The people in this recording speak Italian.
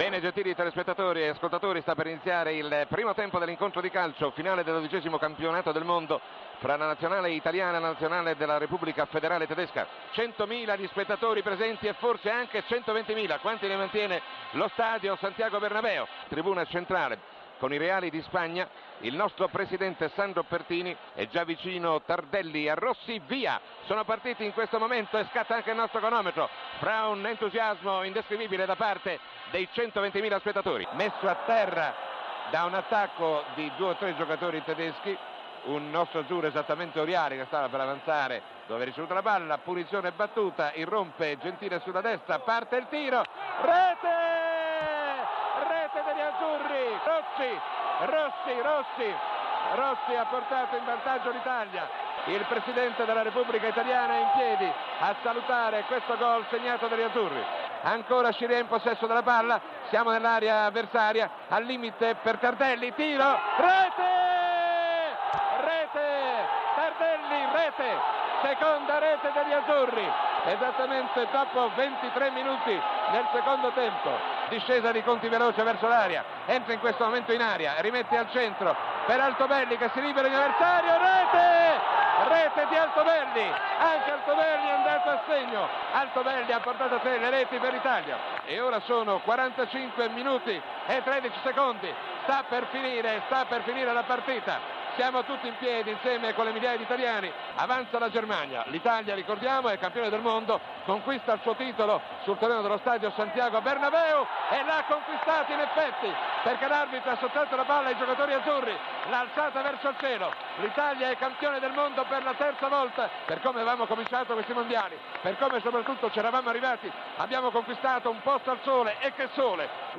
Bene, gentili telespettatori e ascoltatori, sta per iniziare il primo tempo dell'incontro di calcio, finale del 12° campionato del mondo fra la nazionale italiana e la nazionale della Repubblica Federale Tedesca. 100.000 gli spettatori presenti e forse anche 120.000, quanti ne mantiene lo stadio Santiago Bernabéu, tribuna centrale. Con i Reali di Spagna, il nostro presidente Sandro Pertini è già vicino Tardelli a Rossi, via! Sono partiti in questo momento e scatta anche il nostro cronometro, fra un entusiasmo indescrivibile da parte dei 120.000 spettatori. Messo a terra da un attacco di 2 o 3 giocatori tedeschi, un nostro azzurro esattamente Oriali che stava per avanzare, dove è ricevuta la palla, punizione battuta, irrompe Gentile sulla destra, parte il tiro, rete! Degli azzurri, Rossi ha portato in vantaggio l'Italia. Il presidente della Repubblica Italiana è in piedi a salutare questo gol segnato dagli azzurri. Ancora Sciria in possesso della palla, siamo nell'area avversaria, al limite per Tardelli, tiro, rete, Tardelli, rete, seconda rete degli azzurri, esattamente dopo 23 minuti nel secondo tempo. Discesa di Conti veloce verso l'area, entra in questo momento in aria, rimette al centro per Altobelli che si libera in avversario, rete di Altobelli, anche Altobelli è andato a segno, Altobelli ha portato a 3 le reti per l'Italia. E ora sono 45 minuti e 13 secondi, sta per finire la partita. Siamo tutti in piedi insieme con le migliaia di italiani, avanza la Germania, l'Italia ricordiamo è campione del mondo, conquista il suo titolo sul terreno dello stadio Santiago Bernabéu e l'ha conquistato in effetti perché l'arbitro ha sottratto la palla ai giocatori azzurri, l'ha alzata verso il cielo, l'Italia è campione del mondo per la 3ª volta, per come avevamo cominciato questi mondiali, per come soprattutto ci eravamo arrivati, abbiamo conquistato un posto al sole e che sole!